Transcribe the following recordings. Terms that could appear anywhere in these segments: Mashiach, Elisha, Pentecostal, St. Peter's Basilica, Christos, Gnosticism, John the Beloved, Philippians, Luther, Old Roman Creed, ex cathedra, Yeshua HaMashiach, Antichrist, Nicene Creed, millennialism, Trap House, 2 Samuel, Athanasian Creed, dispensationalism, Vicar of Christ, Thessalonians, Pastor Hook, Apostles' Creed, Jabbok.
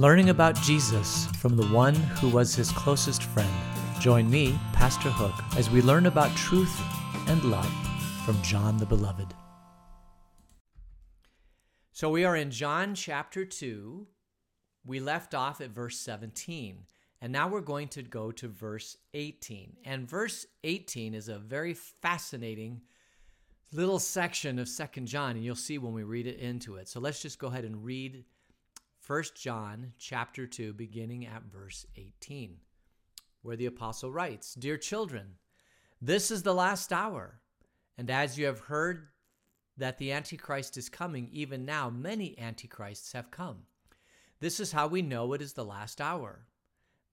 Learning about Jesus from the one who was his closest friend. Join me, Pastor Hook, as we learn about truth and love from John the Beloved. So we are in John chapter 2. We left off at verse 17, and now we're going to go to verse 18. And verse 18 is a very fascinating little section of 2 John, and you'll see when we read it into it. So let's just go ahead and read 1 John chapter 2, beginning at verse 18, where the apostle writes, "Dear children, this is the last hour, and as you have heard that the Antichrist is coming, even now many Antichrists have come. This is how we know it is the last hour.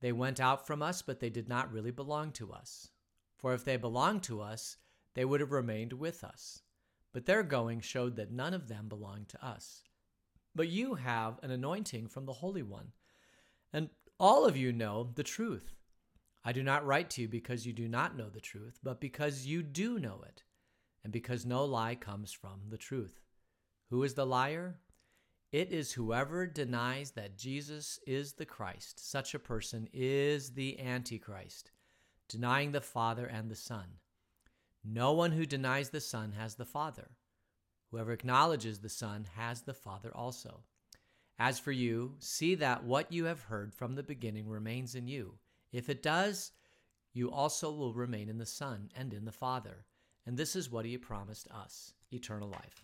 They went out from us, but they did not really belong to us. For if they belonged to us, they would have remained with us. But their going showed that none of them belonged to us. But you have an anointing from the Holy One, and all of you know the truth. I do not write to you because you do not know the truth, but because you do know it, and because no lie comes from the truth. Who is the liar? It is whoever denies that Jesus is the Christ. Such a person is the Antichrist, denying the Father and the Son. No one who denies the Son has the Father. Whoever acknowledges the Son has the Father also. As for you, see that what you have heard from the beginning remains in you. If it does, you also will remain in the Son and in the Father. And this is what he promised us, eternal life."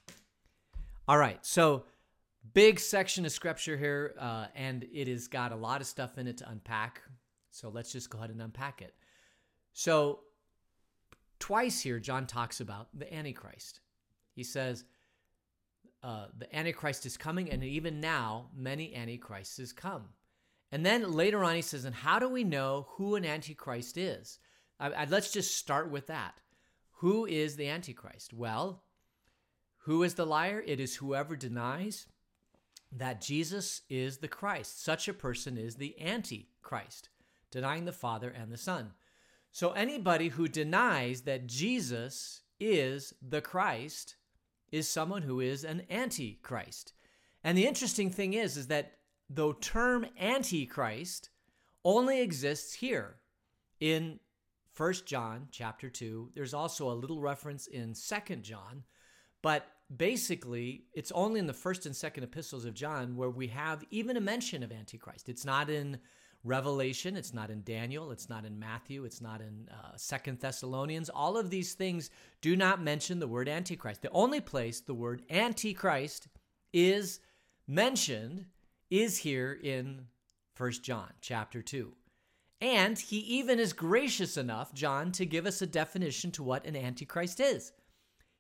All right, so big section of scripture here, and it has got a lot of stuff in it to unpack. So let's just go ahead and unpack it. So twice here, John talks about the Antichrist. He says, the Antichrist is coming, and even now, many Antichrists come. And then later on, he says, and how do we know who an Antichrist is? Let's just start with that. Who is the Antichrist? Well, who is the liar? It is whoever denies that Jesus is the Christ. Such a person is the Antichrist, denying the Father and the Son. So anybody who denies that Jesus is the Christ is someone who is an Antichrist. And the interesting thing is that the term Antichrist only exists here in 1 John chapter 2. There's also a little reference in 2 John, but basically it's only in the first and second epistles of John where we have even a mention of Antichrist. It's not in Revelation, it's not in Daniel, it's not in Matthew, it's not in 2 Thessalonians. All of these things do not mention the word Antichrist. The only place the word Antichrist is mentioned is here in 1 John chapter 2. And he even is gracious enough, John, to give us a definition to what an Antichrist is.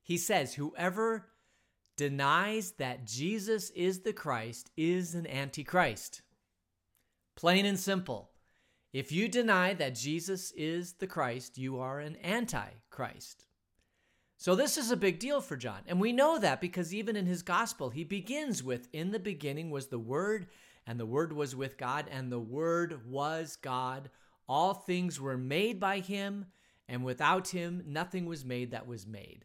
He says, whoever denies that Jesus is the Christ is an Antichrist. Plain and simple. If you deny that Jesus is the Christ, you are an antichrist. So this is a big deal for John. And we know that because even in his gospel, he begins with, in the beginning was the Word, and the Word was with God, and the Word was God. All things were made by him, and without him, nothing was made that was made.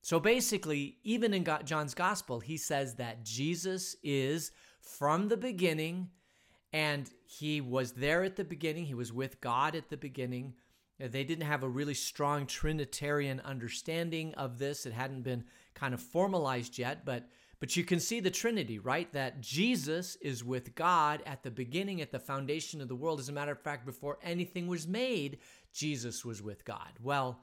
So basically, even in John's gospel, he says that Jesus is from the beginning, and he was there at the beginning. He was with God at the beginning. They didn't have a really strong Trinitarian understanding of this. It hadn't been kind of formalized yet, but you can see the Trinity, right? That Jesus is with God at the beginning, at the foundation of the world. As a matter of fact, before anything was made, Jesus was with God. Well,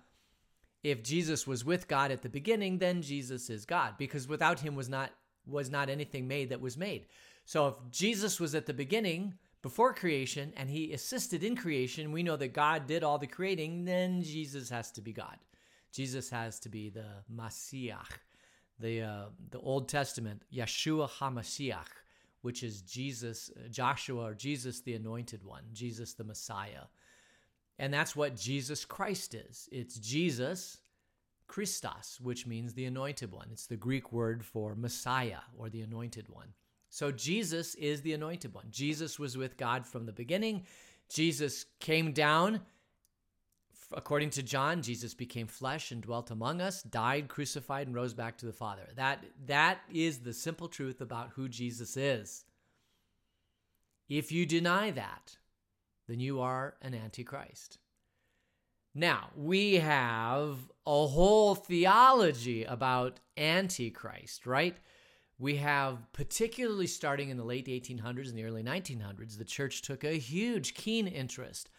if Jesus was with God at the beginning, then Jesus is God, because without him was not anything made that was made. So if Jesus was at the beginning, before creation, and he assisted in creation, we know that God did all the creating, then Jesus has to be God. Jesus has to be the Mashiach, the Old Testament, Yeshua HaMashiach, which is Jesus, Joshua, or Jesus the Anointed One, Jesus the Messiah. And that's what Jesus Christ is. It's Jesus, Christos, which means the Anointed One. It's the Greek word for Messiah or the Anointed One. So Jesus is the Anointed One. Jesus was with God from the beginning. Jesus came down. According to John, Jesus became flesh and dwelt among us, died, crucified, and rose back to the Father. That is the simple truth about who Jesus is. If you deny that, then you are an antichrist. Now, we have a whole theology about antichrist, right? We have, particularly starting in the late 1800s and the early 1900s, the church took a huge, keen interest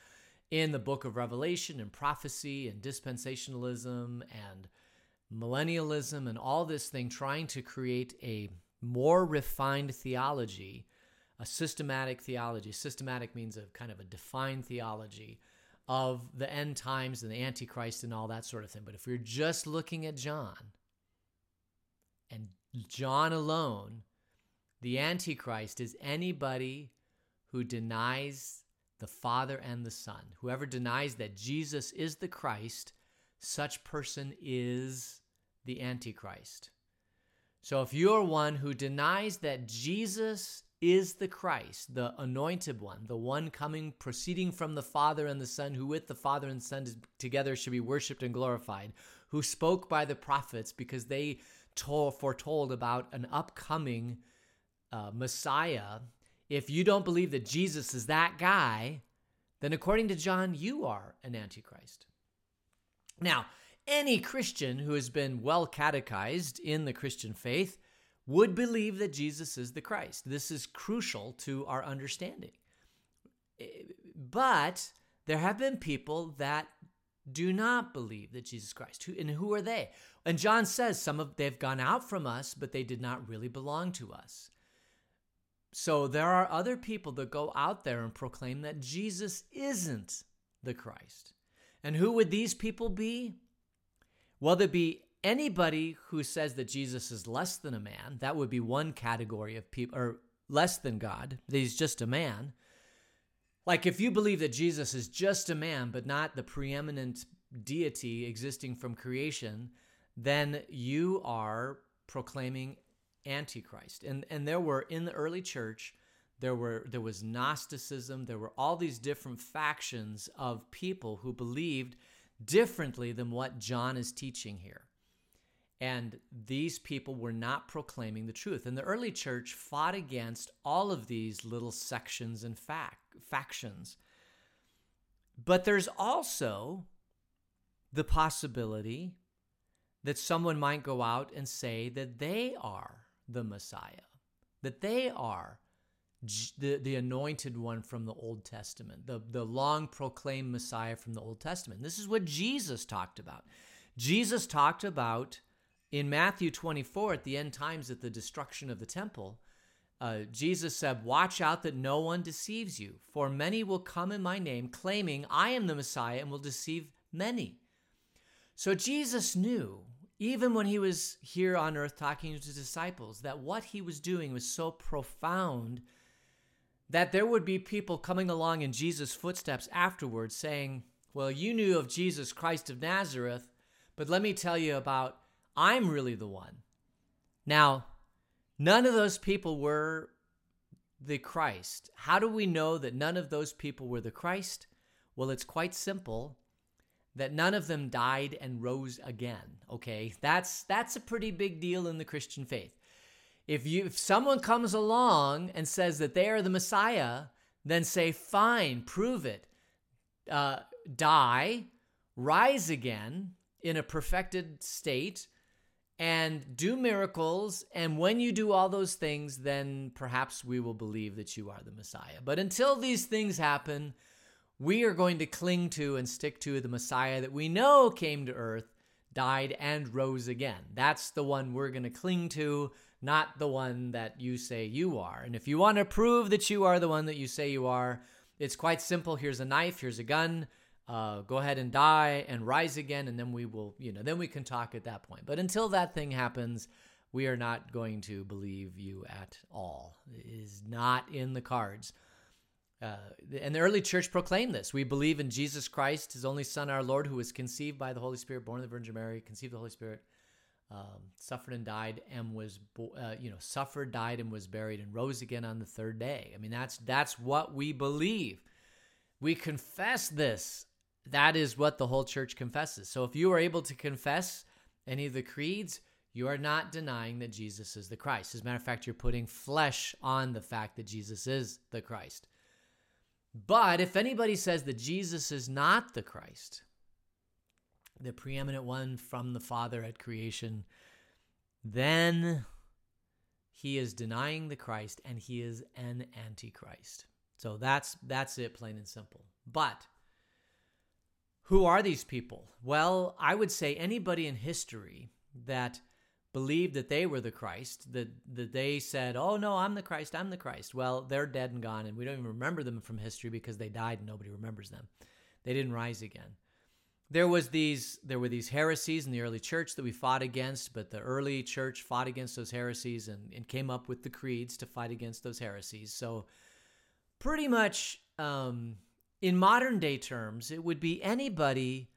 in the book of Revelation and prophecy and dispensationalism and millennialism and all this thing, trying to create a more refined theology, a systematic theology. Systematic means a kind of a defined theology of the end times and the Antichrist and all that sort of thing. But if we're just looking at John and John alone, the Antichrist is anybody who denies the Father and the Son. Whoever denies that Jesus is the Christ, such person is the Antichrist. So if you're one who denies that Jesus is the Christ, the anointed one, the one coming, proceeding from the Father and the Son, who with the Father and Son together should be worshipped and glorified, who spoke by the prophets because they foretold about an upcoming Messiah. If you don't believe that Jesus is that guy, then according to John, you are an antichrist. Now, any Christian who has been well catechized in the Christian faith would believe that Jesus is the Christ. This is crucial to our understanding. But there have been people that do not believe that Jesus Christ. And who are they? And John says they've gone out from us, but they did not really belong to us. So there are other people that go out there and proclaim that Jesus isn't the Christ. And who would these people be? Well, there'd be anybody who says that Jesus is less than a man. That would be one category of people, or less than God, that he's just a man. Like if you believe that Jesus is just a man, but not the preeminent deity existing from creation, then you are proclaiming Antichrist. And there were, in the early church, there was Gnosticism, there were all these different factions of people who believed differently than what John is teaching here. And these people were not proclaiming the truth. And the early church fought against all of these little sections and factions. But there's also the possibility that someone might go out and say that they are the Messiah, that they are the anointed one from the Old Testament, the long-proclaimed Messiah from the Old Testament. This is what Jesus talked about. Jesus talked about, in Matthew 24, at the end times, at the destruction of the temple, Jesus said, "Watch out that no one deceives you, for many will come in my name, claiming I am the Messiah, and will deceive many." So Jesus knew, even when he was here on earth talking to his disciples, that what he was doing was so profound that there would be people coming along in Jesus' footsteps afterwards saying, "Well, you knew of Jesus Christ of Nazareth, but let me tell you about, I'm really the one." Now, none of those people were the Christ. How do we know that none of those people were the Christ? Well, it's quite simple, that none of them died and rose again, okay? That's a pretty big deal in the Christian faith. If someone comes along and says that they are the Messiah, then say, fine, prove it. Die, rise again in a perfected state, and do miracles, and when you do all those things, then perhaps we will believe that you are the Messiah. But until these things happen, we are going to cling to and stick to the Messiah that we know came to earth, died, and rose again. That's the one we're going to cling to, not the one that you say you are. And if you want to prove that you are the one that you say you are, it's quite simple. Here's a knife, here's a gun. Go ahead and die and rise again, and then we will, then we can talk at that point. But until that thing happens, we are not going to believe you at all. It is not in the cards. And the early church proclaimed this. We believe in Jesus Christ, his only Son, our Lord, who was conceived by the Holy Spirit, born of the Virgin Mary, conceived of the Holy Spirit, suffered and died, and was suffered, died, and was buried, and rose again on the third day. I mean, that's what we believe. We confess this. That is what the whole church confesses. So if you are able to confess any of the creeds, You are not denying that Jesus is the Christ. As a matter of fact, you're putting flesh on the fact that Jesus is the Christ. But if anybody says that Jesus is not the Christ, the preeminent one from the Father at creation, then he is denying the Christ and he is an antichrist. So that's it, plain and simple. But who are these people? Well, I would say anybody in history that believed that they were the Christ, that they said, oh no, I'm the Christ. Well, they're dead and gone, and we don't even remember them from history because they died and nobody remembers them. They didn't rise again. There were these heresies in the early church that we fought against, but the early church fought against those heresies and came up with the creeds to fight against those heresies. So pretty much in modern day terms, it would be anybody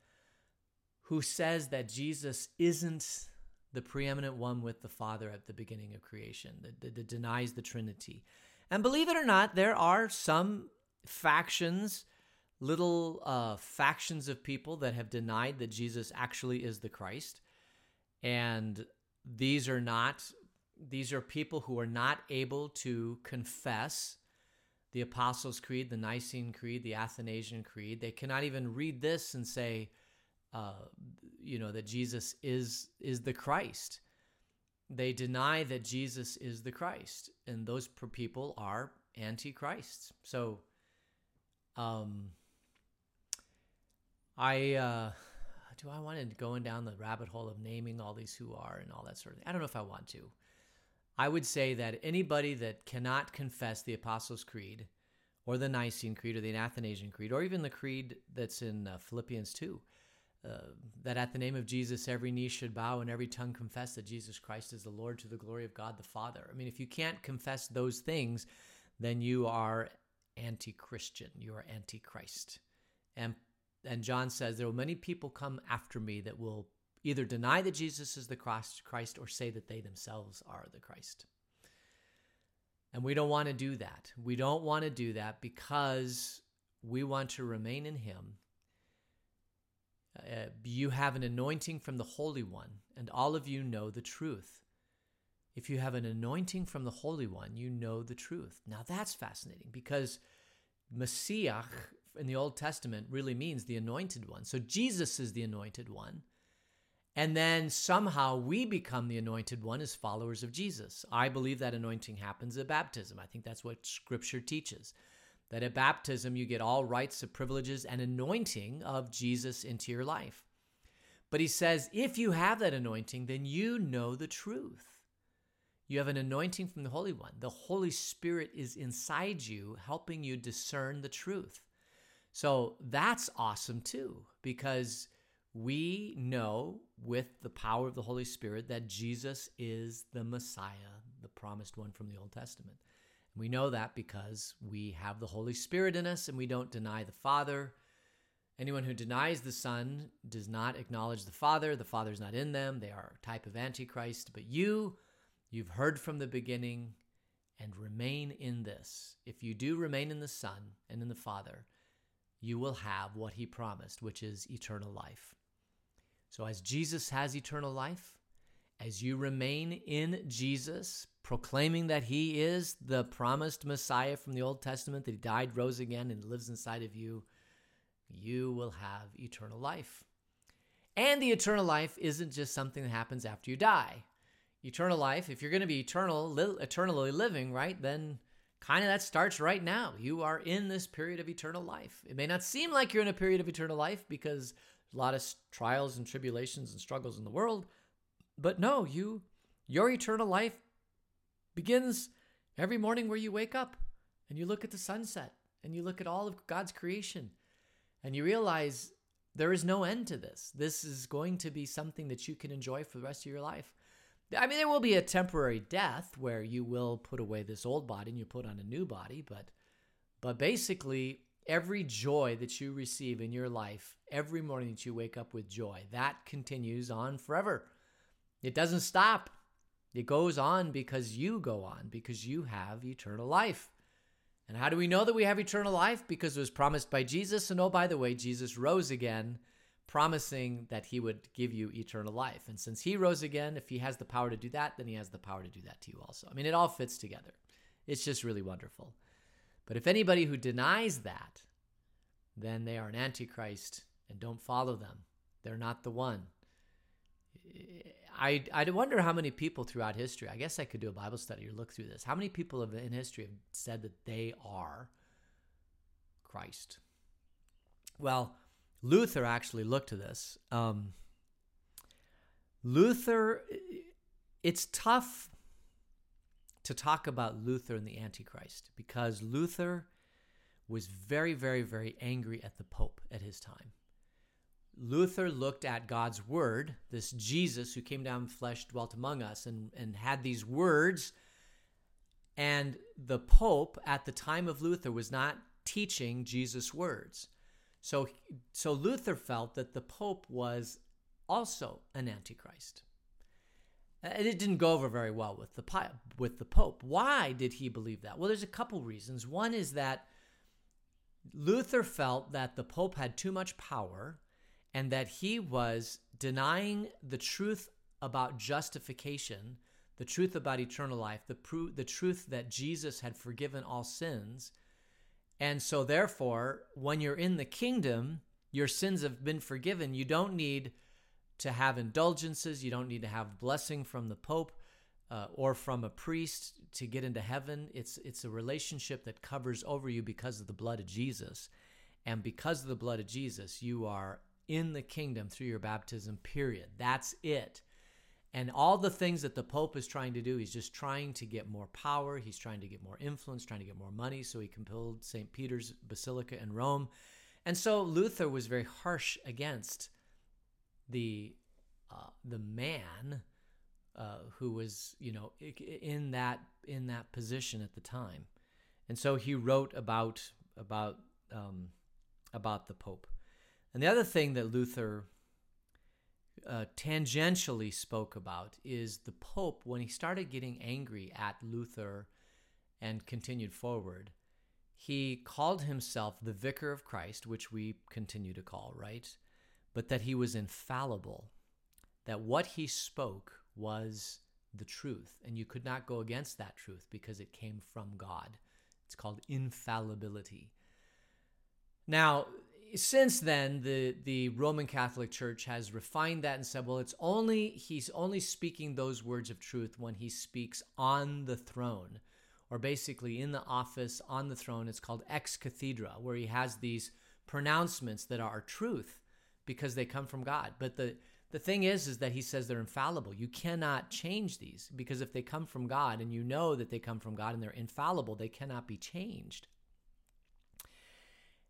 who says that Jesus isn't the preeminent one with the Father at the beginning of creation, that denies the Trinity. And believe it or not, there are some factions, little factions of people that have denied that Jesus actually is the Christ. And these are people who are not able to confess the Apostles' Creed, the Nicene Creed, the Athanasian Creed. They cannot even read this and say, that Jesus is the Christ. They deny that Jesus is the Christ, and those people are antichrists. So, I want to go down the rabbit hole of naming all these who are and all that sort of thing. I don't know if I want to. I would say that anybody that cannot confess the Apostles' Creed, or the Nicene Creed, or the Athanasian Creed, or even the creed that's in Philippians 2. That at the name of Jesus, every knee should bow and every tongue confess that Jesus Christ is the Lord to the glory of God the Father. I mean, if you can't confess those things, then you are anti-Christian. You are anti-Christ. And John says, there will many people come after me that will either deny that Jesus is the Christ or say that they themselves are the Christ. And we don't want to do that. We don't want to do that because we want to remain in him. You have an anointing from the Holy One, and all of you know the truth. If you have an anointing from the Holy One, you know the truth. Now that's fascinating, because Mashiach in the Old Testament really means the anointed one. So Jesus is the anointed one. And then somehow we become the anointed one as followers of Jesus. I believe that anointing happens at baptism. I think that's what Scripture teaches. That at baptism, you get all rights, the privileges, and anointing of Jesus into your life. But he says, if you have that anointing, then you know the truth. You have an anointing from the Holy One. The Holy Spirit is inside you, helping you discern the truth. So that's awesome too, because we know with the power of the Holy Spirit that Jesus is the Messiah, the promised one from the Old Testament. We know that because we have the Holy Spirit in us and we don't deny the Father. Anyone who denies the Son does not acknowledge the Father. The Father's not in them. They are a type of antichrist. But you've heard from the beginning and remain in this. If you do remain in the Son and in the Father, you will have what he promised, which is eternal life. So as Jesus has eternal life, as you remain in Jesus, proclaiming that he is the promised Messiah from the Old Testament, that he died, rose again, and lives inside of you, you will have eternal life. And the eternal life isn't just something that happens after you die. Eternal life, if you're going to be eternally living, right, then kind of that starts right now. You are in this period of eternal life. It may not seem like you're in a period of eternal life because a lot of trials and tribulations and struggles in the world, but no, your eternal life begins every morning where you wake up and you look at the sunset and you look at all of God's creation and you realize there is no end to this. This is going to be something that you can enjoy for the rest of your life. I mean, there will be a temporary death where you will put away this old body and you put on a new body, but basically every joy that you receive in your life, every morning that you wake up with joy, that continues on forever. It doesn't stop. It goes on because you go on, because you have eternal life. And how do we know that we have eternal life? Because it was promised by Jesus. And oh, by the way, Jesus rose again promising that he would give you eternal life. And since he rose again, if he has the power to do that, then he has the power to do that to you also. I mean, it all fits together. It's just really wonderful. But if anybody who denies that, then they are an antichrist, and don't follow them. They're not the one. I wonder how many people throughout history, I guess I could do a Bible study or look through this. How many people in history have said that they are Christ? Well, Luther actually looked to this. Luther, it's tough to talk about Luther and the Antichrist because Luther was very, very, very angry at the Pope at his time. Luther looked at God's word, this Jesus who came down in flesh, dwelt among us, and had these words. And the Pope at the time of Luther was not teaching Jesus' words. So Luther felt that the Pope was also an antichrist. And it didn't go over very well with the Pope. Why did he believe that? Well, there's a couple reasons. One is that Luther felt that the Pope had too much power and that he was denying the truth about justification, the truth about eternal life, the truth that Jesus had forgiven all sins. And so therefore, when you're in the kingdom, your sins have been forgiven. You don't need to have indulgences. You don't need to have blessing from the Pope or from a priest to get into heaven. It's a relationship that covers over you because of the blood of Jesus. And because of the blood of Jesus, you are in the kingdom through your baptism, period. That's it. And all the things that the Pope is trying to do, he's just trying to get more power. He's trying to get more influence, trying to get more money so he can build St. Peter's Basilica in Rome. And so Luther was very harsh against the man who was, you know, in that position at the time. And so he wrote about the Pope. And the other thing that Luther tangentially spoke about is the Pope, when he started getting angry at Luther and continued forward, he called himself the Vicar of Christ, which we continue to call, right? But that he was infallible, that what he spoke was the truth, and you could not go against that truth because it came from God. It's called infallibility. Now, since then, the Roman Catholic Church has refined that and said, well, he's only speaking those words of truth when he speaks on the throne, or basically in the office on the throne. It's called ex cathedra, where he has these pronouncements that are truth because they come from God. But the thing is that he says they're infallible. You cannot change these because if they come from God, and you know that they come from God and they're infallible, they cannot be changed.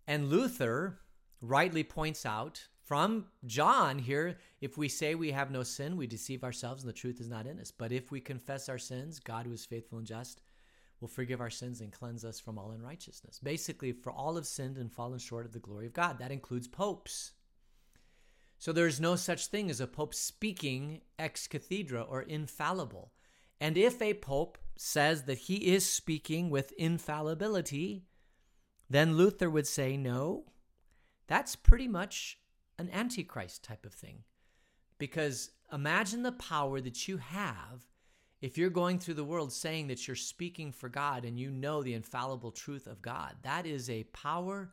And Luther rightly points out from John here, if we say we have no sin, we deceive ourselves and the truth is not in us. But if we confess our sins, God, who is faithful and just, will forgive our sins and cleanse us from all unrighteousness. Basically, for all have sinned and fallen short of the glory of God. That includes popes. So there is no such thing as a pope speaking ex cathedra or infallible. And if a pope says that he is speaking with infallibility, then Luther would say, no, that's pretty much an antichrist type of thing. Because imagine the power that you have if you're going through the world saying that you're speaking for God and you know the infallible truth of God. That is a power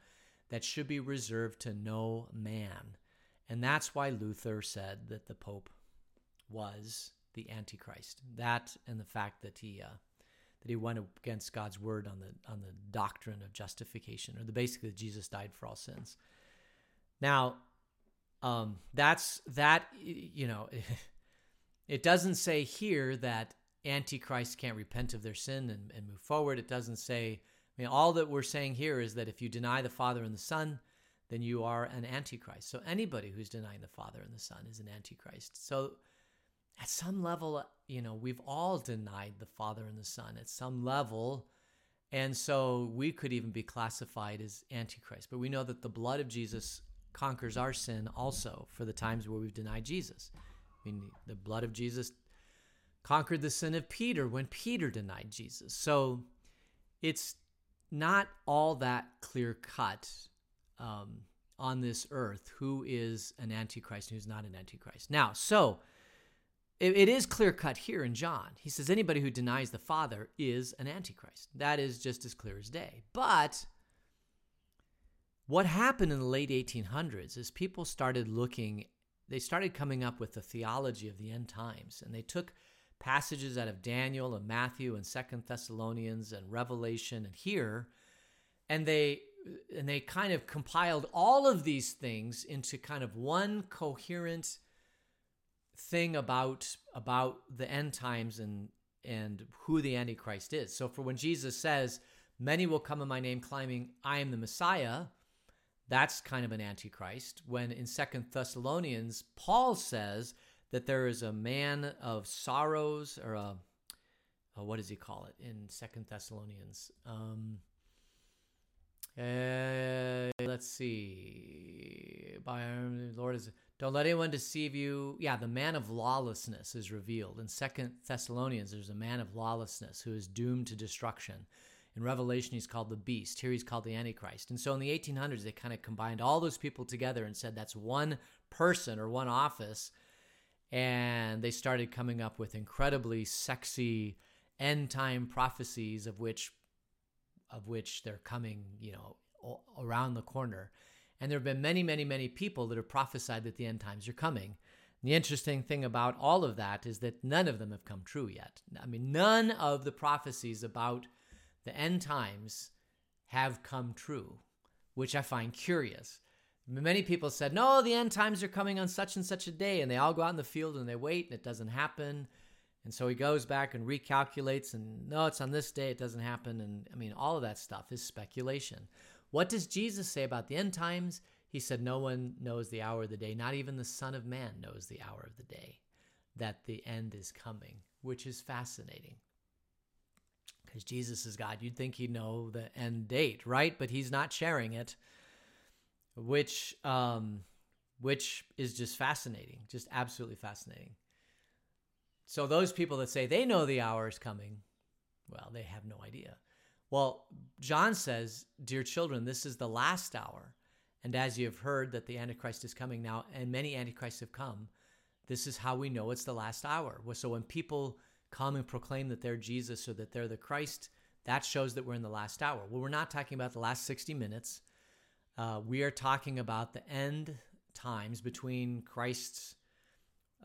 that should be reserved to no man. And that's why Luther said that the Pope was the antichrist. That and the fact that he went against God's word on the doctrine of justification, or basically that Jesus died for all sins. Now, it doesn't say here that antichrists can't repent of their sin and move forward. It doesn't say, I mean, all that we're saying here is that if you deny the Father and the Son, then you are an antichrist. So anybody who's denying the Father and the Son is an antichrist. So at some level, you know, we've all denied the Father and the Son at some level, and so we could even be classified as antichrist. But we know that the blood of Jesus conquers our sin also for the times where we've denied Jesus. I mean, the blood of Jesus conquered the sin of Peter when Peter denied Jesus. So it's not all that clear cut on this earth who is an antichrist and who's not an antichrist. Now, so it is clear-cut here in John. He says anybody who denies the Father is an antichrist. That is just as clear as day. But what happened in the late 1800s is people started looking, they started coming up with the theology of the end times, and they took passages out of Daniel and Matthew and 2 Thessalonians and Revelation and here, and they kind of compiled all of these things into kind of one coherent thing about the end times and who the Antichrist is. So for when Jesus says, "Many will come in my name claiming I am the Messiah," that's kind of an antichrist. When in 2 Thessalonians, Paul says that there is a man of sorrows, or what does he call it in 2 Thessalonians? Let's see. By our Lord is, don't let anyone deceive you. Yeah, the man of lawlessness is revealed. In 2 Thessalonians, there's a man of lawlessness who is doomed to destruction. In Revelation, he's called the beast. Here he's called the Antichrist. And so in the 1800s, they kind of combined all those people together and said that's one person or one office. And they started coming up with incredibly sexy end-time prophecies of which they're coming, around the corner. And there have been many, many, many people that have prophesied that the end times are coming. And the interesting thing about all of that is that none of them have come true yet. I mean, none of the prophecies about the end times have come true, which I find curious. Many people said, no, the end times are coming on such and such a day, and they all go out in the field and they wait, and it doesn't happen. And so he goes back and recalculates, and no, it's on this day, it doesn't happen. And I mean, all of that stuff is speculation. What does Jesus say about the end times? He said, no one knows the hour of the day, not even the Son of Man knows the hour of the day that the end is coming, which is fascinating. Because Jesus is God, you'd think he'd know the end date, right? But he's not sharing it, which is just fascinating, just absolutely fascinating. So those people that say they know the hour is coming, well, they have no idea. Well, John says, dear children, this is the last hour. And as you have heard that the Antichrist is coming now, and many Antichrists have come, this is how we know it's the last hour. So when people come and proclaim that they're Jesus or that they're the Christ, that shows that we're in the last hour. Well, we're not talking about the last 60 minutes. We are talking about the end times between Christ's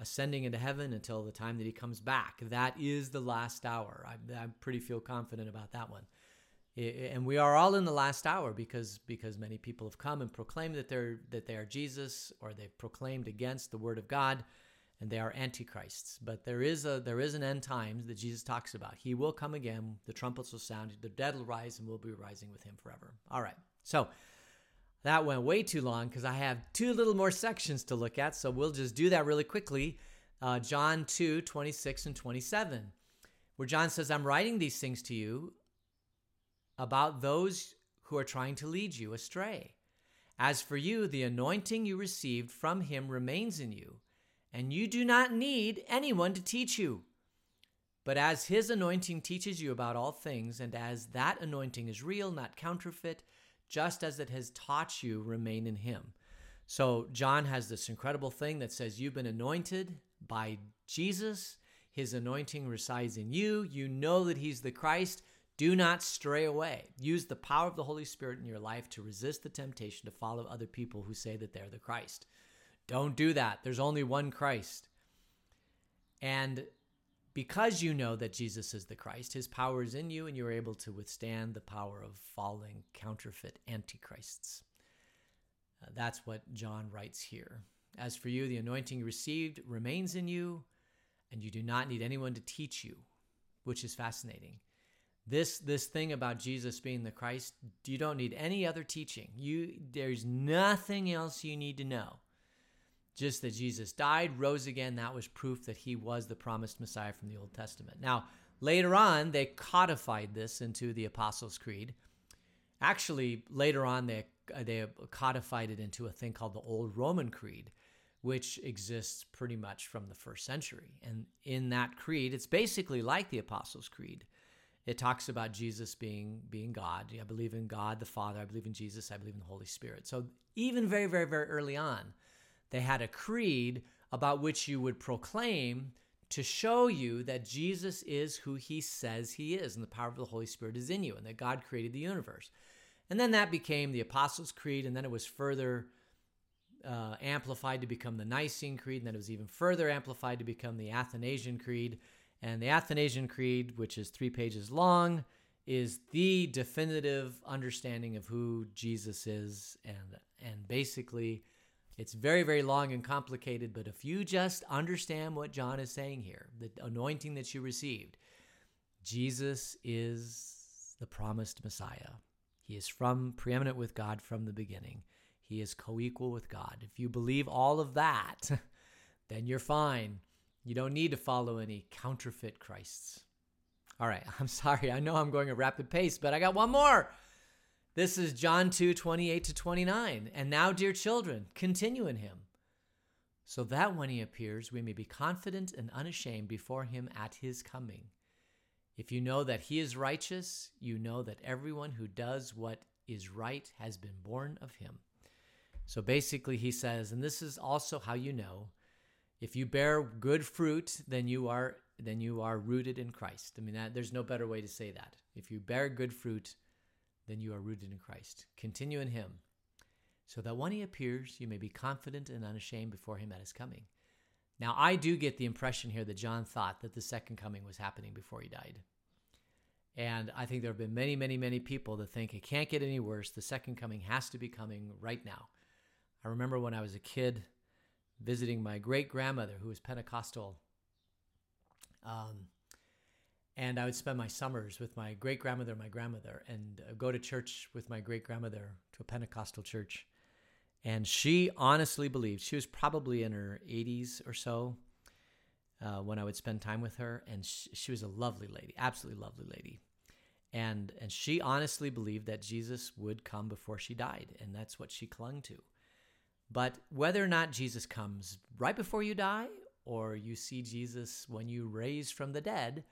ascending into heaven until the time that he comes back. That is the last hour. I pretty feel confident about that one. And we are all in the last hour because many people have come and proclaimed that they are Jesus, or they've proclaimed against the word of God, and they are antichrists. But there is an end times that Jesus talks about. He will come again. The trumpets will sound. The dead will rise, and we'll be rising with him forever. All right. So that went way too long because I have two little more sections to look at, so we'll just do that really quickly. John 2, 26 and 27, where John says, I'm writing these things to you about those who are trying to lead you astray. As for you, the anointing you received from him remains in you, and you do not need anyone to teach you. But as his anointing teaches you about all things, and as that anointing is real, not counterfeit, just as it has taught you, remain in him. So John has this incredible thing that says you've been anointed by Jesus. His anointing resides in you. You know that he's the Christ. Do not stray away. Use the power of the Holy Spirit in your life to resist the temptation to follow other people who say that they're the Christ. Don't do that. There's only one Christ. And because you know that Jesus is the Christ, his power is in you, and you're able to withstand the power of falling counterfeit antichrists. That's what John writes here. As for you, the anointing received remains in you, and you do not need anyone to teach you, which is fascinating. This thing about Jesus being the Christ, you don't need any other teaching. There's nothing else you need to know. Just that Jesus died, rose again, that was proof that he was the promised Messiah from the Old Testament. Now, later on, they codified this into the Apostles' Creed. Actually, later on, they codified it into a thing called the Old Roman Creed, which exists pretty much from the first century. And in that creed, it's basically like the Apostles' Creed, It talks about Jesus being God. I believe in God the Father. I believe in Jesus. I believe in the Holy Spirit. So even very, very, very early on, they had a creed about which you would proclaim to show you that Jesus is who he says he is, and the power of the Holy Spirit is in you, and that God created the universe. And then that became the Apostles' Creed, and then it was further amplified to become the Nicene Creed, and then it was even further amplified to become the Athanasian Creed. And the Athanasian Creed, which is 3 pages long, is the definitive understanding of who Jesus is. And basically, it's very, very long and complicated, but if you just understand what John is saying here, the anointing that you received, Jesus is the promised Messiah. He is from preeminent with God from the beginning. He is co-equal with God. If you believe all of that, then you're fine. You don't need to follow any counterfeit Christs. All right, I'm sorry. I know I'm going at rapid pace, but I got one more. This is John 2:28-29. And now, dear children, continue in him, so that when he appears, we may be confident and unashamed before him at his coming. If you know that he is righteous, you know that everyone who does what is right has been born of him. So basically he says, and this is also how you know, if you bear good fruit, then you are rooted in Christ. I mean, there's no better way to say that. If you bear good fruit, then you are rooted in Christ. Continue in him, so that when he appears, you may be confident and unashamed before him at his coming. Now, I do get the impression here that John thought that the second coming was happening before he died. And I think there have been many, many, many people that think it can't get any worse. The second coming has to be coming right now. I remember when I was a kid, visiting my great-grandmother, who was Pentecostal. And I would spend my summers with my great-grandmother and my grandmother, and go to church with my great-grandmother, to a Pentecostal church. And she honestly believed, she was probably in her 80s or so when I would spend time with her, and she was a lovely lady, absolutely lovely lady. And she honestly believed that Jesus would come before she died, and that's what she clung to. But whether or not Jesus comes right before you die, or you see Jesus when you raise from the dead,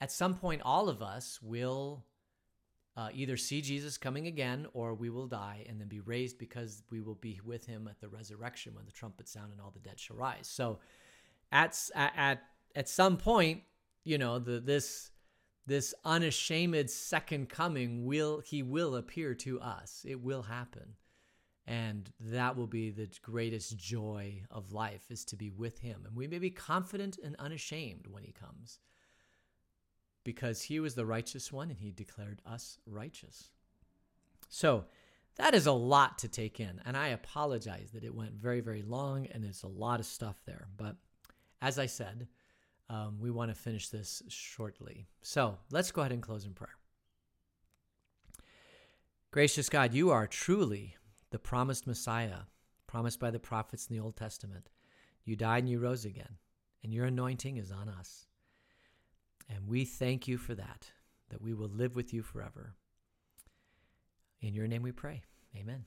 at some point all of us will either see Jesus coming again, or we will die and then be raised, because we will be with him at the resurrection when the trumpet sound and all the dead shall rise. So at some point, you know, this unashamed second coming will appear to us. It will happen. And that will be the greatest joy of life, is to be with him. And we may be confident and unashamed when he comes, because he was the righteous one and he declared us righteous. So that is a lot to take in. And I apologize that it went very, very long, and there's a lot of stuff there. But as I said, we want to finish this shortly. So let's go ahead and close in prayer. Gracious God, you are truly the promised Messiah, promised by the prophets in the Old Testament. You died and you rose again, and your anointing is on us. And we thank you for that we will live with you forever. In your name we pray. Amen.